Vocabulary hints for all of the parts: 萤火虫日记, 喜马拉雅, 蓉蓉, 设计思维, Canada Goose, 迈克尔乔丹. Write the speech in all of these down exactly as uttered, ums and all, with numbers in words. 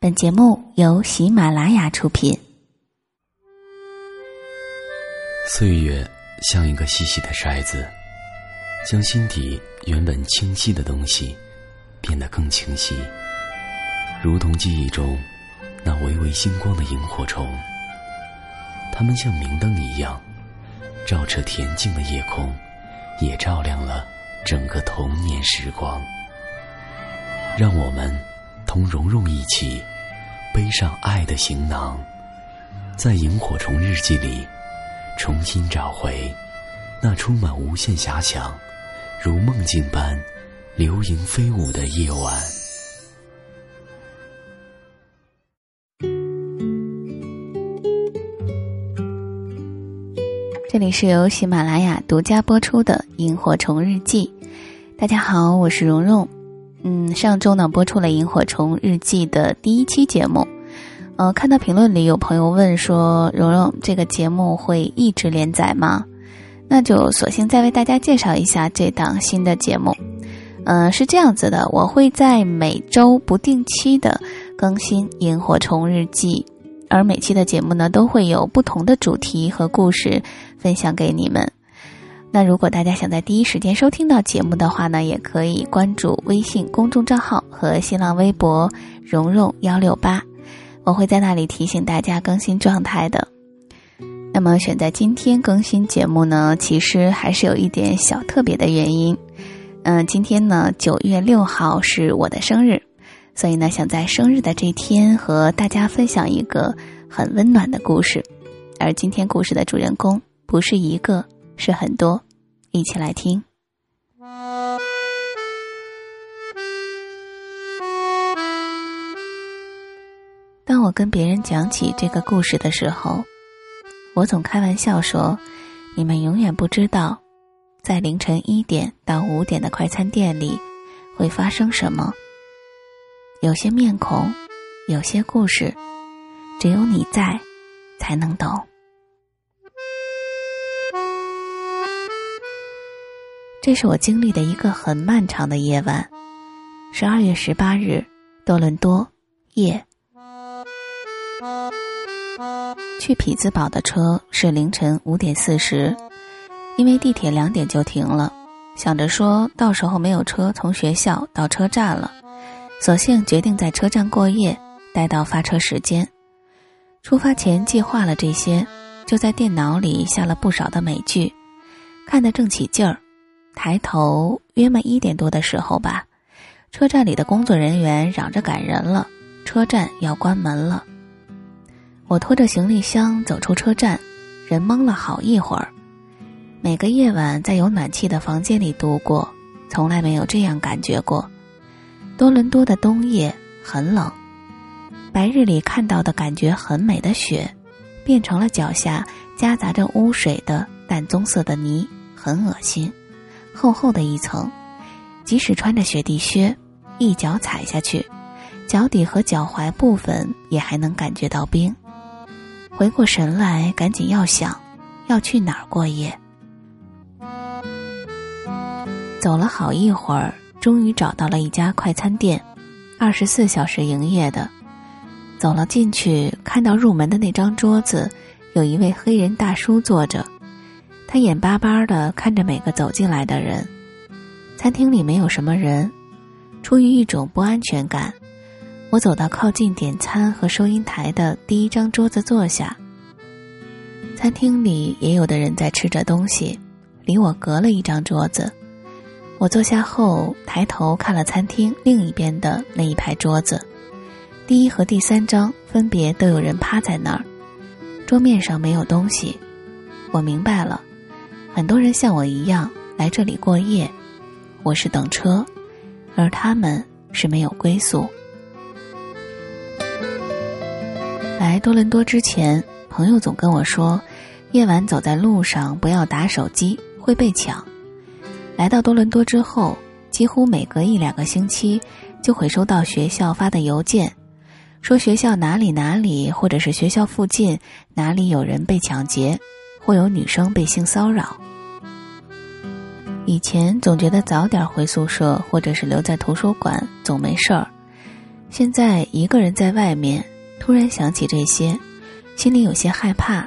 本节目由喜马拉雅出品。岁月像一个细细的筛子，将心底原本清晰的东西变得更清晰，如同记忆中那微微星光的萤火虫，它们像明灯一样照彻恬静的夜空，也照亮了整个童年时光。让我们同蓉蓉一起背上爱的行囊，在萤火虫日记里重新找回那充满无限遐想，如梦境般流萤飞舞的夜晚。这里是由喜马拉雅独家播出的萤火虫日记。大家好，我是蓉蓉。嗯，上周呢播出了《萤火虫日记》的第一期节目，呃，看到评论里有朋友问说，蓉蓉这个节目会一直连载吗？那就索性再为大家介绍一下这档新的节目。呃，是这样子的，我会在每周不定期的更新《萤火虫日记》，而每期的节目呢都会有不同的主题和故事分享给你们。那如果大家想在第一时间收听到节目的话呢，也可以关注微信公众账号和新浪微博蓉蓉一六八，我会在那里提醒大家更新状态的。那么选在今天更新节目呢，其实还是有一点小特别的原因。嗯，今天呢九月六号是我的生日，所以呢想在生日的这天和大家分享一个很温暖的故事，而今天故事的主人公不是一个，是很多，一起来听。当我跟别人讲起这个故事的时候，我总开玩笑说，你们永远不知道，在凌晨一点到五点的快餐店里会发生什么。有些面孔，有些故事，只有你在，才能懂。这是我经历的一个很漫长的夜晚，十二月十八日，多伦多夜。去匹兹堡的车是凌晨五点四十，因为地铁两点就停了，想着说到时候没有车从学校到车站了，索性决定在车站过夜，待到发车时间。出发前计划了这些，就在电脑里下了不少的美剧，看得正起劲儿。抬头约满一点多的时候吧，车站里的工作人员嚷着赶人了，车站要关门了。我拖着行李箱走出车站，人懵了好一会儿。每个夜晚在有暖气的房间里度过，从来没有这样感觉过。多伦多的冬夜很冷，白日里看到的感觉很美的雪，变成了脚下夹杂着污水的淡棕色的泥，很恶心。厚厚的一层，即使穿着雪地靴，一脚踩下去，脚底和脚踝部分也还能感觉到冰。回过神来，赶紧要想要去哪儿过夜。走了好一会儿，终于找到了一家快餐店，二十四小时营业的。走了进去，看到入门的那张桌子有一位黑人大叔坐着，他眼巴巴地看着每个走进来的人。餐厅里没有什么人，出于一种不安全感，我走到靠近点餐和收银台的第一张桌子坐下。餐厅里也有的人在吃着东西，离我隔了一张桌子。我坐下后抬头看了餐厅另一边的那一排桌子，第一和第三张分别都有人趴在那儿，桌面上没有东西。我明白了，很多人像我一样来这里过夜，我是等车，而他们是没有归宿。来多伦多之前，朋友总跟我说，夜晚走在路上不要打手机，会被抢。来到多伦多之后，几乎每隔一两个星期就会收到学校发的邮件，说学校哪里哪里，或者是学校附近哪里有人被抢劫，或有女生被性骚扰。以前总觉得早点回宿舍或者是留在图书馆总没事儿，现在一个人在外面，突然想起这些，心里有些害怕，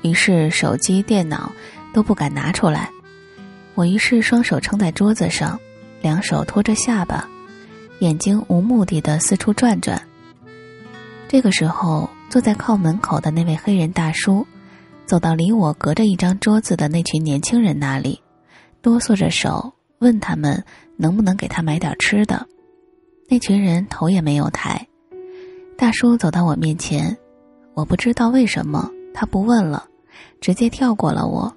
于是手机、电脑都不敢拿出来。我于是双手撑在桌子上，两手托着下巴，眼睛无目的地四处转转。这个时候，坐在靠门口的那位黑人大叔走到离我隔着一张桌子的那群年轻人那里，哆嗦着手问他们能不能给他买点吃的。那群人头也没有抬，大叔走到我面前，我不知道为什么他不问了，直接跳过了我，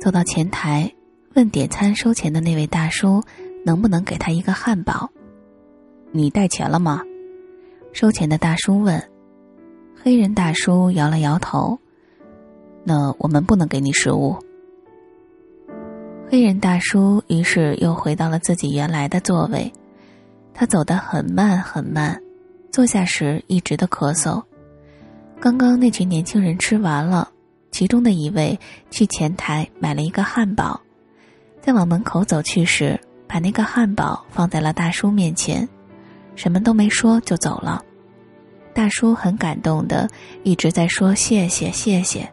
走到前台问点餐收钱的那位大叔能不能给他一个汉堡。你带钱了吗？收钱的大叔问。黑人大叔摇了摇头，那我们不能给你食物。黑人大叔于是又回到了自己原来的座位，他走得很慢很慢，坐下时一直的咳嗽。刚刚那群年轻人吃完了，其中的一位去前台买了一个汉堡，在往门口走去时，把那个汉堡放在了大叔面前，什么都没说就走了。大叔很感动的一直在说谢谢谢谢。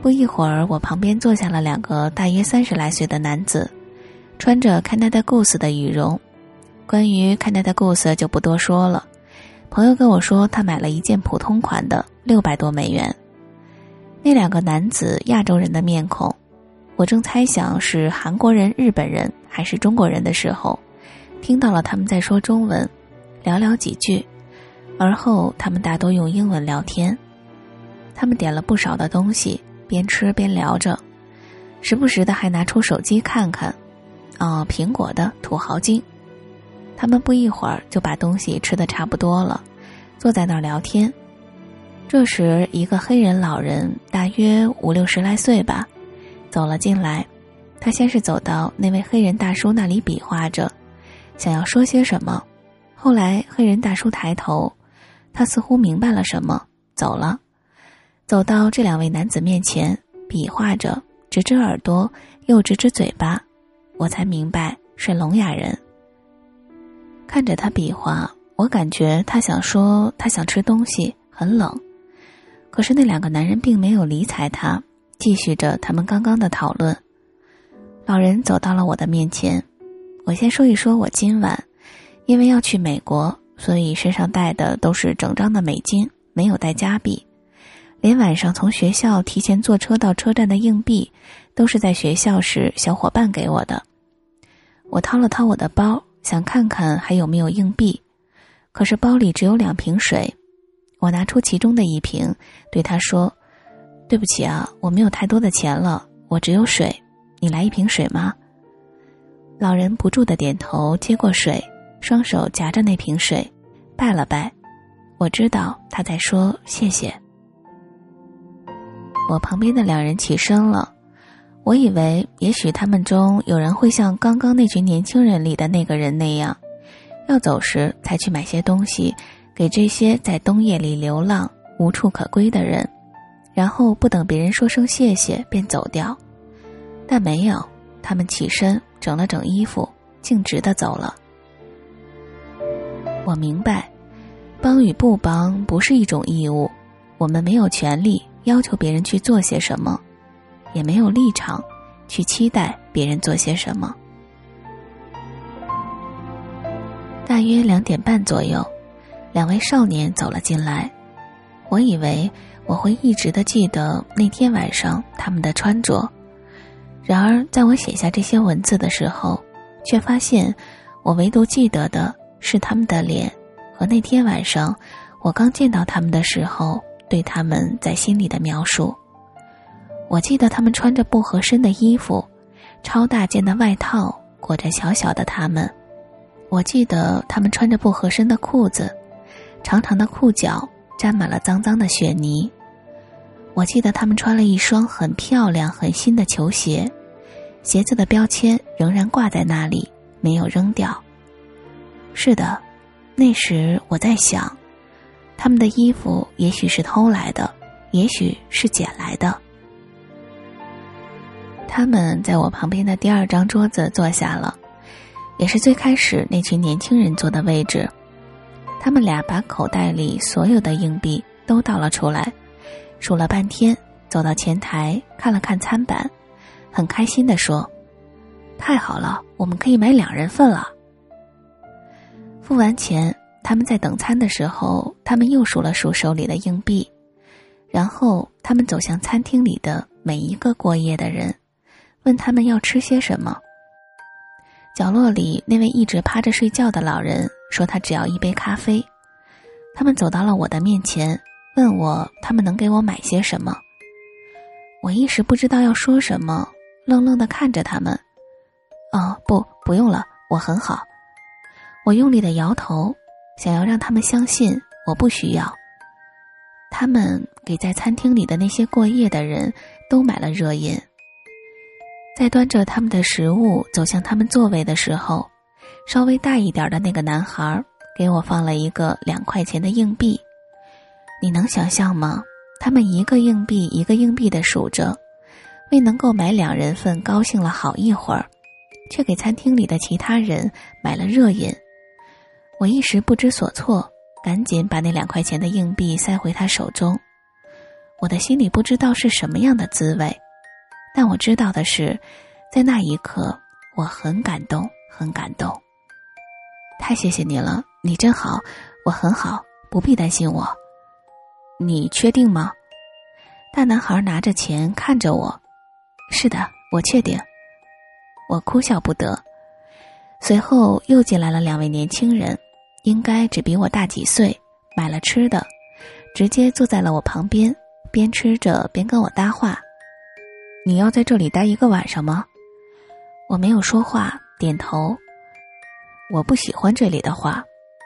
不一会儿，我旁边坐下了两个大约三十来岁的男子，穿着 Canada Goose 的羽绒。关于 Canada Goose 就不多说了，朋友跟我说他买了一件普通款的，六百多美元。那两个男子亚洲人的面孔，我正猜想是韩国人、日本人还是中国人的时候，听到了他们在说中文，聊聊几句，而后他们大多用英文聊天。他们点了不少的东西，边吃边聊着，时不时的还拿出手机看看，哦，苹果的土豪金。他们不一会儿就把东西吃得差不多了，坐在那儿聊天。这时一个黑人老人，大约五六十来岁吧，走了进来。他先是走到那位黑人大叔那里比划着，想要说些什么，后来黑人大叔抬头，他似乎明白了什么，走了，走到这两位男子面前，比划着，直直耳朵又直直嘴巴。我才明白是聋哑人。看着他比划，我感觉他想说他想吃东西，很冷。可是那两个男人并没有理睬他，继续着他们刚刚的讨论。老人走到了我的面前，我先说一说我今晚，因为要去美国，所以身上带的都是整张的美金，没有带加币。连晚上从学校提前坐车到车站的硬币，都是在学校时小伙伴给我的。我掏了掏我的包，想看看还有没有硬币，可是包里只有两瓶水。我拿出其中的一瓶，对他说，对不起啊，我没有太多的钱了，我只有水，你来一瓶水吗？老人不住地点头，接过水，双手夹着那瓶水拜了拜。我知道他在说谢谢。我旁边的两人起身了，我以为也许他们中有人会像刚刚那群年轻人里的那个人那样，要走时才去买些东西给这些在冬夜里流浪无处可归的人，然后不等别人说声谢谢便走掉。但没有，他们起身整了整衣服，径直地走了。我明白，帮与不帮不是一种义务，我们没有权利要求别人去做些什么，也没有立场去期待别人做些什么。大约两点半左右，两位少年走了进来。我以为我会一直地记得那天晚上他们的穿着，然而在我写下这些文字的时候，却发现我唯独记得的是他们的脸和那天晚上我刚见到他们的时候对他们在心里的描述。我记得他们穿着不合身的衣服，超大件的外套裹着小小的他们。我记得他们穿着不合身的裤子，长长的裤脚沾满了脏脏的雪泥。我记得他们穿了一双很漂亮很新的球鞋，鞋子的标签仍然挂在那里，没有扔掉。是的，那时我在想，他们的衣服也许是偷来的，也许是捡来的。他们在我旁边的第二张桌子坐下了，也是最开始那群年轻人坐的位置，他们俩把口袋里所有的硬币都倒了出来，数了半天，走到前台看了看餐板，很开心地说：“太好了，我们可以买两人份了。”付完钱，他们在等餐的时候，他们又数了数手里的硬币，然后他们走向餐厅里的每一个过夜的人，问他们要吃些什么。角落里那位一直趴着睡觉的老人说他只要一杯咖啡。他们走到了我的面前，问我他们能给我买些什么。我一时不知道要说什么，愣愣地看着他们。哦，不，不用了，我很好。我用力地摇头，想要让他们相信我不需要。他们给在餐厅里的那些过夜的人都买了热饮。在端着他们的食物走向他们座位的时候，稍微大一点的那个男孩给我放了一个两块钱的硬币。你能想象吗？他们一个硬币一个硬币地数着，为能够买两人份高兴了好一会儿，却给餐厅里的其他人买了热饮。我一时不知所措，赶紧把那两块钱的硬币塞回他手中。我的心里不知道是什么样的滋味，但我知道的是，在那一刻我很感动，很感动。太谢谢你了，你真好，我很好，不必担心我。你确定吗？大男孩拿着钱看着我。是的，我确定。我哭笑不得。随后又进来了两位年轻人，应该只比我大几岁，买了吃的，直接坐在了我旁边，边吃着边跟我搭话。你要在这里待一个晚上吗？我没有说话，点头。我不喜欢这里的画，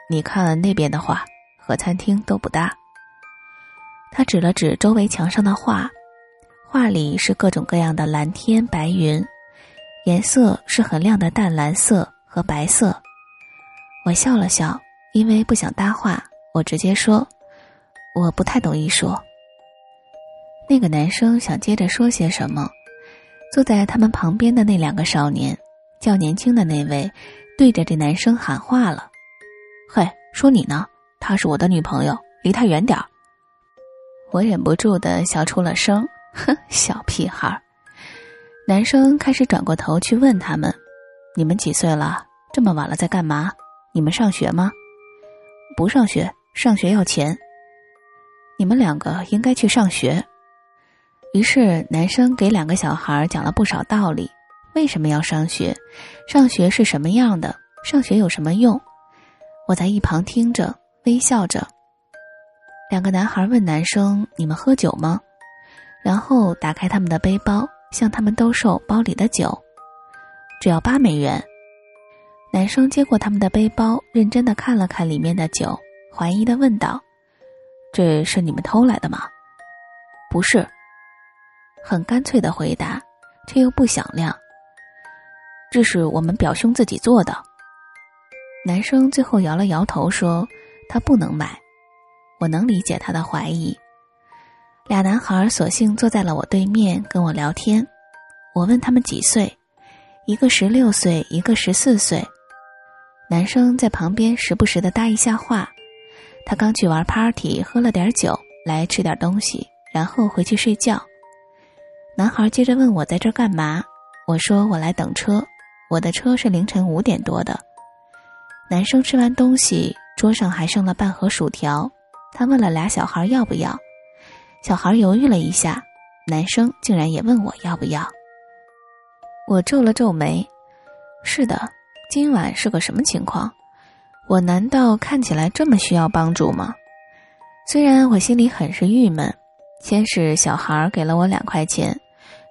你看那边的画和餐厅都不搭。他指了指周围墙上的画，画里是各种各样的蓝天白云，颜色是很亮的淡蓝色和白色。我笑了笑，因为不想搭话，我直接说：“我不太懂艺术。”那个男生想接着说些什么，坐在他们旁边的那两个少年，较年轻的那位对着这男生喊话了：“嘿，说你呢，她是我的女朋友，离她远点儿。”我忍不住地笑出了声，哼，小屁孩。男生开始转过头去问他们：“你们几岁了？这么晚了在干嘛？你们上学吗？”“不上学，上学要钱。”“你们两个应该去上学。”于是男生给两个小孩讲了不少道理，为什么要上学，上学是什么样的，上学有什么用。我在一旁听着，微笑着。两个男孩问男生：“你们喝酒吗？”然后打开他们的背包，向他们兜售包里的酒。“只要八美元。”男生接过他们的背包，认真地看了看里面的酒，怀疑地问道：“这是你们偷来的吗？”“不是。”很干脆的回答，却又不响亮。“这是我们表兄自己做的。”男生最后摇了摇头说他不能买。我能理解他的怀疑。俩男孩索性坐在了我对面跟我聊天。我问他们几岁，一个十六岁，一个十四岁。男生在旁边时不时地搭一下话，他刚去玩 party， 喝了点酒，来吃点东西，然后回去睡觉。男孩接着问我在这儿干嘛，我说我来等车，我的车是凌晨五点多的。男生吃完东西，桌上还剩了半盒薯条，他问了俩小孩要不要，小孩犹豫了一下，男生竟然也问我要不要。我皱了皱眉，是的，今晚是个什么情况？我难道看起来这么需要帮助吗？虽然我心里很是郁闷，先是小孩给了我两块钱，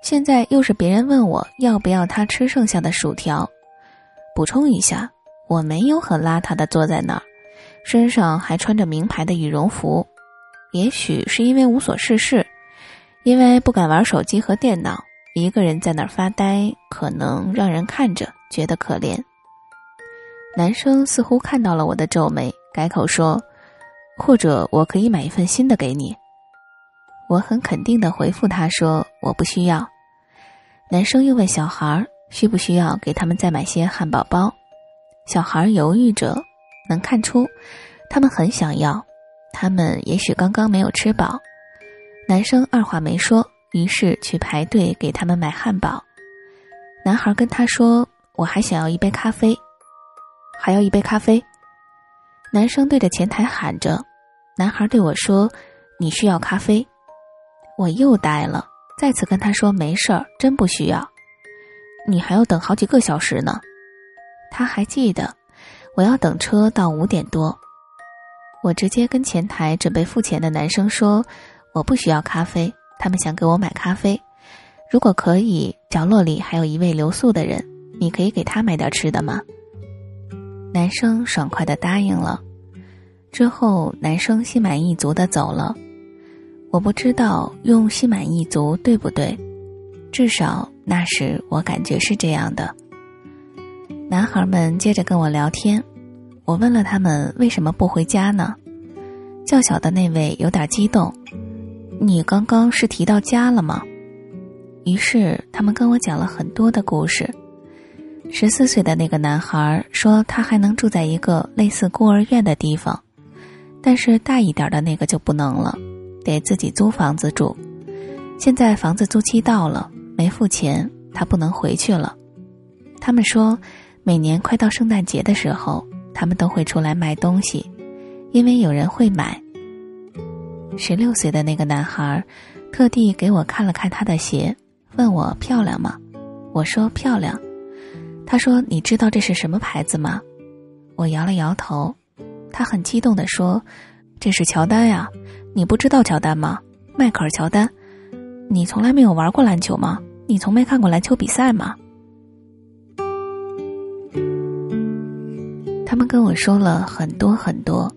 现在又是别人问我要不要他吃剩下的薯条。补充一下，我没有很邋遢地坐在那儿，身上还穿着名牌的羽绒服。也许是因为无所事事，因为不敢玩手机和电脑，一个人在那儿发呆，可能让人看着觉得可怜。男生似乎看到了我的皱眉，改口说：“或者我可以买一份新的给你。”我很肯定地回复他说：“我不需要。”男生又问小孩需不需要给他们再买些汉堡包。小孩犹豫着，能看出他们很想要，他们也许刚刚没有吃饱。男生二话没说，于是去排队给他们买汉堡。男孩跟他说，我还想要一杯咖啡。还要一杯咖啡？男生对着前台喊着。男孩对我说，你需要咖啡？我又呆了，再次跟他说没事儿，真不需要。你还要等好几个小时呢。他还记得，我要等车到五点多。我直接跟前台准备付钱的男生说，我不需要咖啡，他们想给我买咖啡。如果可以，角落里还有一位留宿的人，你可以给他买点吃的吗？男生爽快地答应了。之后男生心满意足地走了。我不知道用心满意足对不对，至少那时我感觉是这样的。男孩们接着跟我聊天，我问了他们为什么不回家呢？较小的那位有点激动，你刚刚是提到家了吗？于是他们跟我讲了很多的故事。十四岁的那个男孩说他还能住在一个类似孤儿院的地方，但是大一点的那个就不能了，得自己租房子住。现在房子租期到了，没付钱，他不能回去了。他们说每年快到圣诞节的时候，他们都会出来卖东西，因为有人会买。十六岁的那个男孩特地给我看了看他的鞋，问我漂亮吗？我说漂亮。他说，你知道这是什么牌子吗？我摇了摇头。他很激动地说，这是乔丹呀，你不知道乔丹吗？迈克尔乔丹。你从来没有玩过篮球吗？你从没看过篮球比赛吗？他们跟我说了很多很多。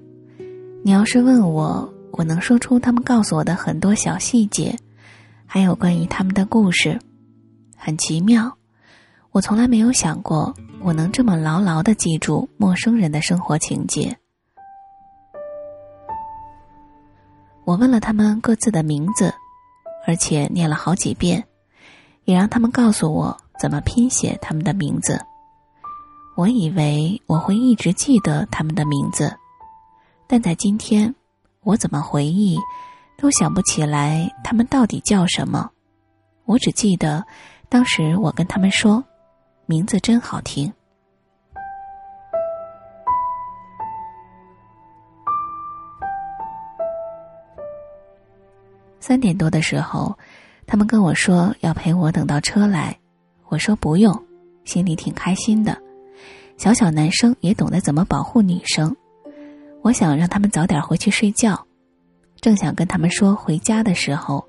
你要是问我，我能说出他们告诉我的很多小细节，还有关于他们的故事。很奇妙，我从来没有想过我能这么牢牢地记住陌生人的生活情节。我问了他们各自的名字，而且念了好几遍，也让他们告诉我怎么拼写他们的名字。我以为我会一直记得他们的名字，但在今天，我怎么回忆都想不起来他们到底叫什么。我只记得当时我跟他们说，名字真好听。三点多的时候，他们跟我说要陪我等到车来，我说不用，心里挺开心的。小小男生也懂得怎么保护女生。我想让他们早点回去睡觉，正想跟他们说回家的时候，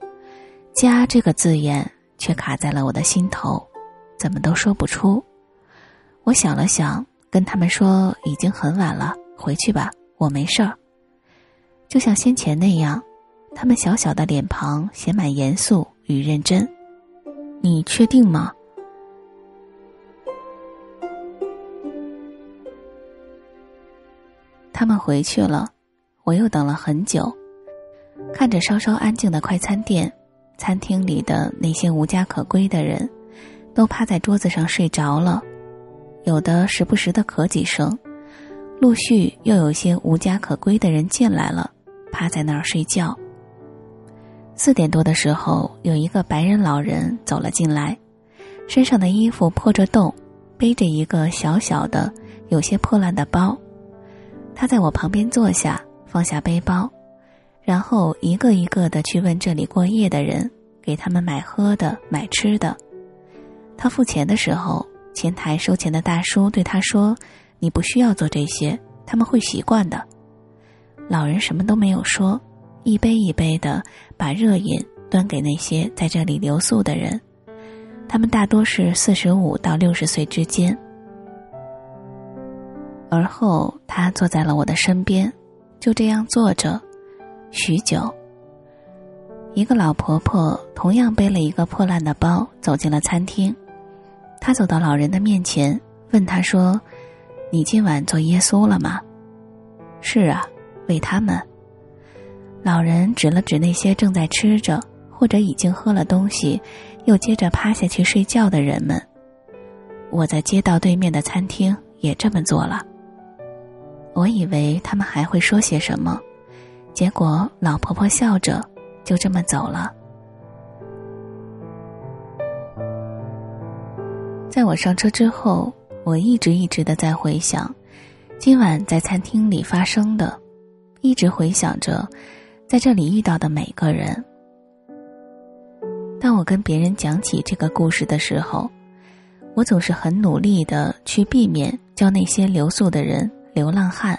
家这个字眼却卡在了我的心头，怎么都说不出。我想了想，跟他们说已经很晚了，回去吧，我没事儿。就像先前那样，他们小小的脸庞写满严肃与认真。你确定吗？他们回去了，我又等了很久，看着稍稍安静的快餐店，餐厅里的那些无家可归的人，都趴在桌子上睡着了，有的时不时的咳几声，陆续又有些无家可归的人进来了，趴在那儿睡觉。四点多的时候，有一个白人老人走了进来，身上的衣服破着洞，背着一个小小的、有些破烂的包。他在我旁边坐下，放下背包，然后一个一个地去问这里过夜的人，给他们买喝的、买吃的。他付钱的时候，前台收钱的大叔对他说，你不需要做这些，他们会习惯的。老人什么都没有说，一杯一杯地把热饮端给那些在这里留宿的人，他们大多是四十五到六十岁之间。而后他坐在了我的身边，就这样坐着许久。一个老婆婆同样背了一个破烂的包走进了餐厅，她走到老人的面前，问他说，你今晚做耶稣了吗？是啊，为他们。老人指了指那些正在吃着或者已经喝了东西又接着趴下去睡觉的人们，我在街道对面的餐厅也这么做了。我以为他们还会说些什么，结果老婆婆笑着就这么走了。在我上车之后，我一直一直的在回想今晚在餐厅里发生的，一直回想着在这里遇到的每个人。当我跟别人讲起这个故事的时候，我总是很努力的去避免叫那些留宿的人流浪汉。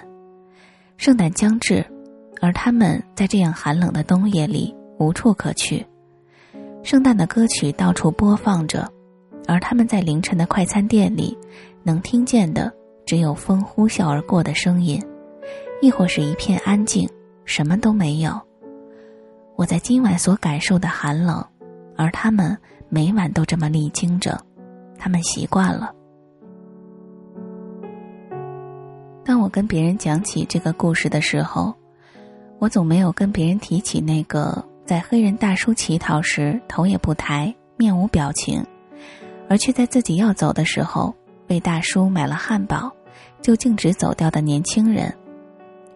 圣诞将至，而他们在这样寒冷的冬夜里无处可去。圣诞的歌曲到处播放着，而他们在凌晨的快餐店里能听见的只有风呼啸而过的声音，亦或是一片安静，什么都没有。我在今晚所感受的寒冷，而他们每晚都这么历经着，他们习惯了。当我跟别人讲起这个故事的时候，我总没有跟别人提起那个在黑人大叔乞讨时头也不抬面无表情，而却在自己要走的时候为大叔买了汉堡就径直走掉的年轻人，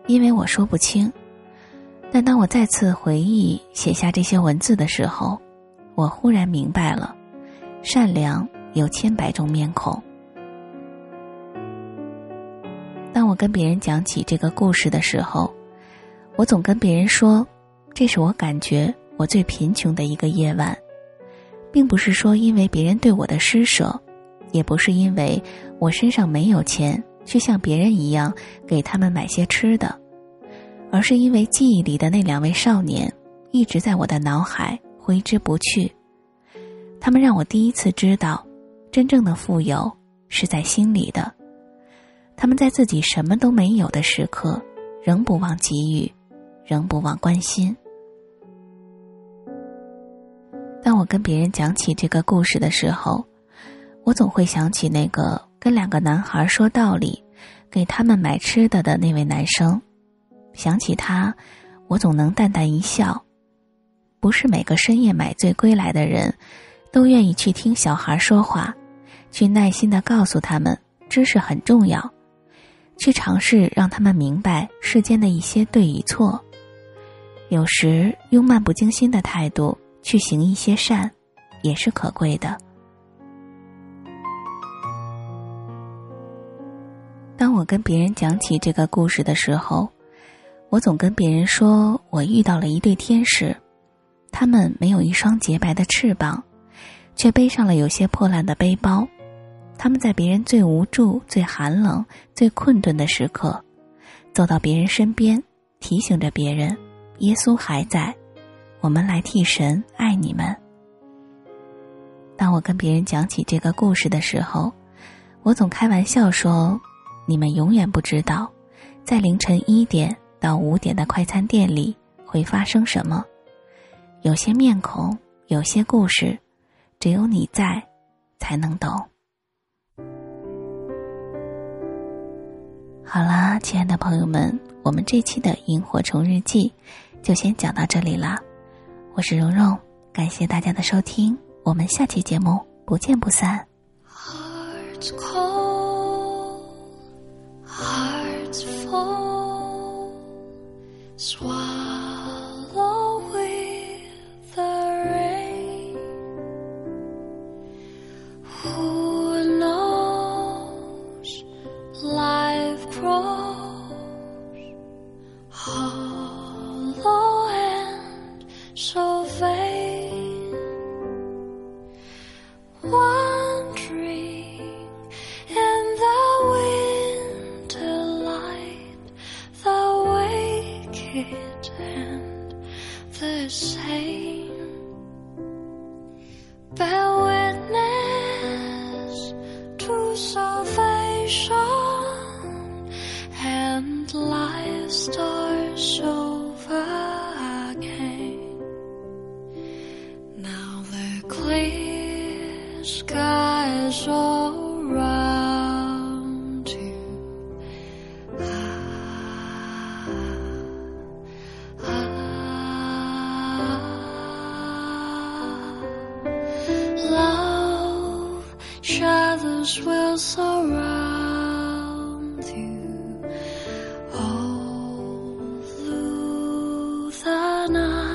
因为我说不清。但当我再次回忆写下这些文字的时候，我忽然明白了，善良有千百种面孔。当我跟别人讲起这个故事的时候，我总跟别人说，这是我感觉我最贫穷的一个夜晚，并不是说因为别人对我的施舍，也不是因为我身上没有钱去像别人一样给他们买些吃的，而是因为记忆里的那两位少年一直在我的脑海挥之不去。他们让我第一次知道，真正的富有是在心里的。他们在自己什么都没有的时刻，仍不忘给予，仍不忘关心。当我跟别人讲起这个故事的时候，我总会想起那个跟两个男孩说道理给他们买吃的的那位男生。想起他，我总能淡淡一笑。不是每个深夜买醉归来的人都愿意去听小孩说话，去耐心地告诉他们知识很重要，去尝试让他们明白世间的一些对与错。有时用漫不经心的态度去行一些善，也是可贵的。当我跟别人讲起这个故事的时候，我总跟别人说我遇到了一对天使，他们没有一双洁白的翅膀，却背上了有些破烂的背包。他们在别人最无助、最寒冷、最困顿的时刻，走到别人身边，提醒着别人，耶稣还在，我们来替神爱你们。当我跟别人讲起这个故事的时候，我总开玩笑说，你们永远不知道，在凌晨一点到五点的快餐店里会发生什么。有些面孔，有些故事，只有你在，才能懂。好啦，亲爱的朋友们，我们这期的《萤火虫日记》就先讲到这里啦。我是蓉蓉，感谢大家的收听，我们下期节目不见不散。Hearts full, swallow with the rain. Who knows? Life grows hollow and so vain. Wandering in the wind. And the same bear witness to salvation, and life starts over again. Now the clear skies all round you. Ah, shadows will surround you. night.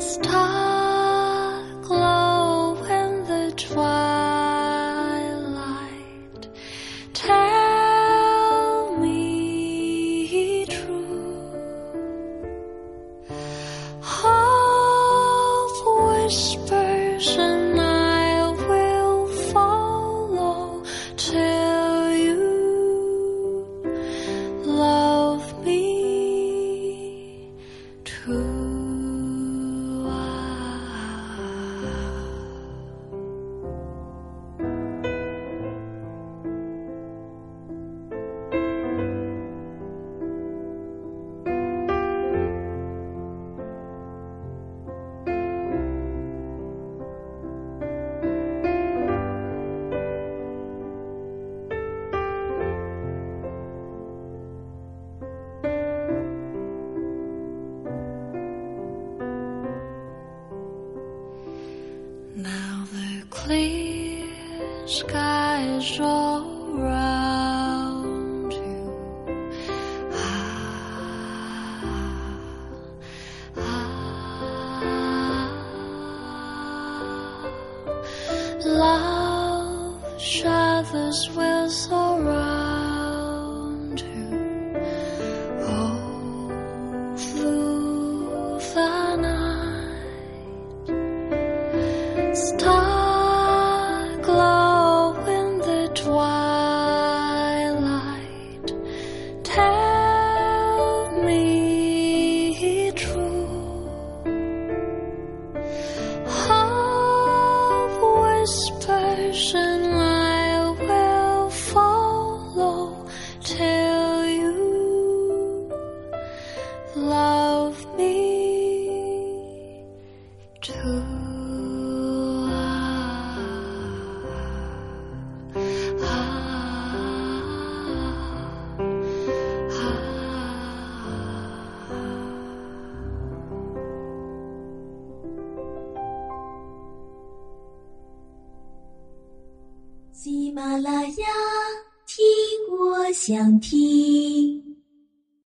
Star glow in the twilight. Tell me true. All whispers and I will follow till you love me true. Now the clear skies all round you. Ah, ah, love shadows will surround you. Oh, through the night. Star glow in the twilight. Tell me true. Of whispers and I will follow till you love me too.喜马拉雅，听我想听。